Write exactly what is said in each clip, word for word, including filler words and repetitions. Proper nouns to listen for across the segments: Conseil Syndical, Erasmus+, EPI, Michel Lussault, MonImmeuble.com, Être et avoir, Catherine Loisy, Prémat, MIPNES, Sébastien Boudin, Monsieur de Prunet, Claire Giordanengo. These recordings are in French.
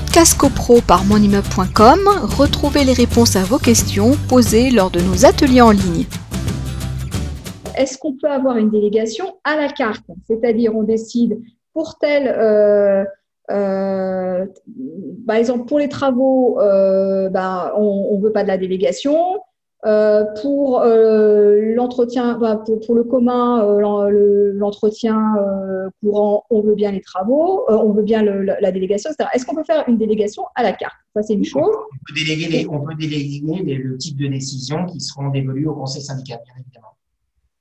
podcast copro par mon immeuble point com, retrouvez les réponses à vos questions posées lors de nos ateliers en ligne. Est-ce qu'on peut avoir une délégation à la carte? C'est-à-dire, on décide pour tel, euh, euh, par exemple, pour les travaux, euh, bah, on ne veut pas de la délégation. Euh, pour euh, l'entretien, bah, pour, pour le commun, euh, l'en, le, l'entretien euh, courant, on veut bien les travaux, euh, on veut bien le, la, la délégation, et cetera. Est-ce qu'on peut faire une délégation à la carte? Ça, c'est une chose. On peut déléguer, les, on peut déléguer les, le type de décision qui seront dévolues au Conseil syndical, bien évidemment.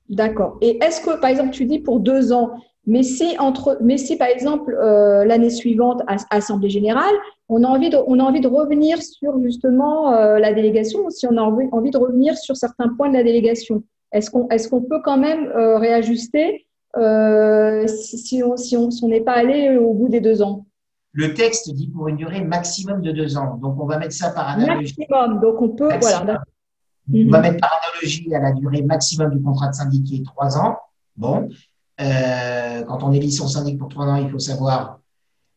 D'accord. Et est-ce que, par exemple, tu dis pour deux ans, mais si, entre, mais si par exemple, euh, l'année suivante, à Assemblée Générale, on a envie de, on a envie de revenir sur justement euh, la délégation, ou si on a envie, envie de revenir sur certains points de la délégation, est-ce qu'on, est-ce qu'on peut quand même euh, réajuster euh, si, si on si on, si on n'est pas allé au bout des deux ans? Le texte dit pour une durée maximum de deux ans. Donc, on va mettre ça par analogie. Maximum, donc on peut… Maximum. Voilà. On va mettre par analogie à la durée maximum du contrat de syndic qui est trois ans. Bon, euh, quand on élit son syndic pour trois ans, il faut savoir,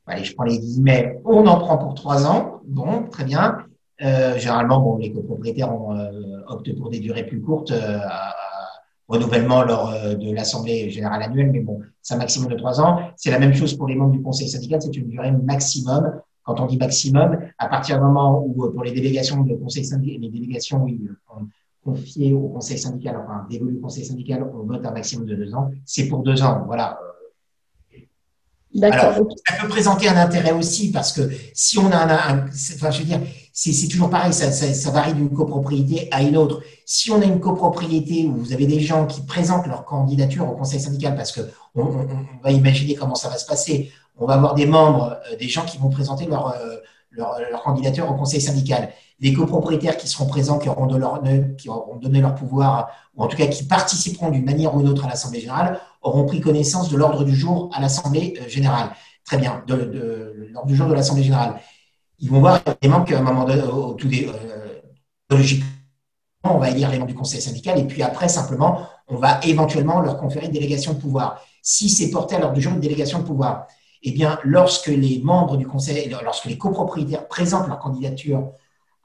allez, je prends les guillemets, on en prend pour trois ans. Bon, très bien. Euh, généralement, bon, les copropriétaires ont, euh, optent pour des durées plus courtes, euh, à, à, renouvellement lors euh, de l'assemblée générale annuelle, mais bon, c'est un maximum de trois ans. C'est la même chose pour les membres du conseil syndical, c'est une durée maximum. Quand on dit maximum, à partir du moment où, pour les délégations de conseil syndical, les délégations, oui, confiées au conseil syndical, enfin, dévolues au conseil syndical, on vote un maximum de deux ans. C'est pour deux ans, voilà. D'accord. Alors, ça peut présenter un intérêt aussi, parce que si on a un, un enfin, je veux dire, c'est, c'est toujours pareil, ça, ça, ça varie d'une copropriété à une autre. Si on a une copropriété où vous avez des gens qui présentent leur candidature au conseil syndical, parce que on, on, on va imaginer comment ça va se passer. On va avoir des membres, des gens qui vont présenter leur, leur, leur candidature au conseil syndical. Les copropriétaires qui seront présents, qui auront, de leur, qui auront donné leur pouvoir, ou en tout cas qui participeront d'une manière ou d'une autre à l'Assemblée générale, auront pris connaissance de l'ordre du jour à l'Assemblée générale. Très bien, de, de, de l'ordre du jour de l'Assemblée générale. Ils vont voir les membres qu'à un moment donné, au tout des, euh, logiquement, on va élire les membres du conseil syndical, et puis après, simplement, on va éventuellement leur conférer une délégation de pouvoir. Si c'est porté à l'ordre du jour une délégation de pouvoir, eh bien, lorsque les membres du conseil, lorsque les copropriétaires présentent leur candidature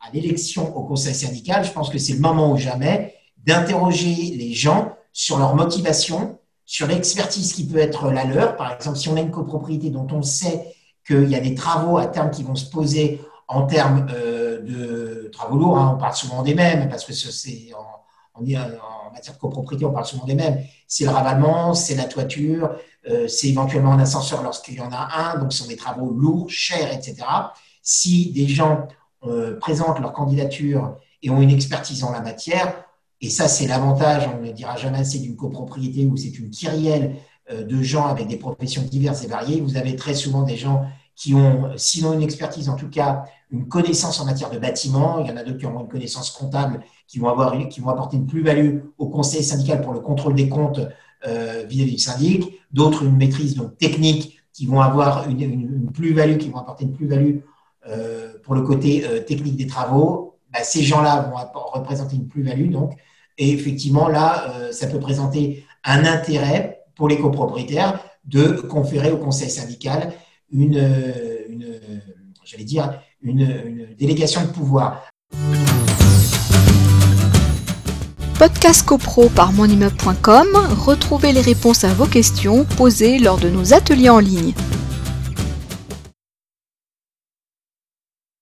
à l'élection au conseil syndical, je pense que c'est le moment ou jamais d'interroger les gens sur leur motivation, sur l'expertise qui peut être la leur. Par exemple, si on a une copropriété dont on sait qu'il y a des travaux à terme qui vont se poser en termes euh, de travaux lourds, hein, on parle souvent des mêmes, parce que ce, c'est en, en, en matière de copropriété, on parle souvent des mêmes. C'est le ravalement, c'est la toiture, euh, c'est éventuellement un ascenseur lorsqu'il y en a un, donc ce sont des travaux lourds, chers, et cetera. Si des gens euh, présentent leur candidature et ont une expertise en la matière, et ça c'est l'avantage, on ne le dira jamais assez, d'une copropriété où c'est une kyrielle euh, de gens avec des professions diverses et variées, vous avez très souvent des gens qui ont, sinon une expertise, en tout cas une connaissance en matière de bâtiment. Il y en a d'autres qui ont une connaissance comptable, qui vont, avoir, qui vont apporter une plus-value au conseil syndical pour le contrôle des comptes euh, vis-à-vis du syndic. D'autres, une maîtrise donc, technique, qui vont avoir une, une, une plus-value, qui vont apporter une plus-value euh, pour le côté euh, technique des travaux. Bah, ces gens-là vont apport, représenter une plus-value. Donc, et effectivement, là, euh, ça peut présenter un intérêt pour les copropriétaires de conférer au conseil syndical Une, une, j'allais dire, une, une délégation de pouvoir. Podcast copro par mon immeuble point com, retrouvez les réponses à vos questions posées lors de nos ateliers en ligne.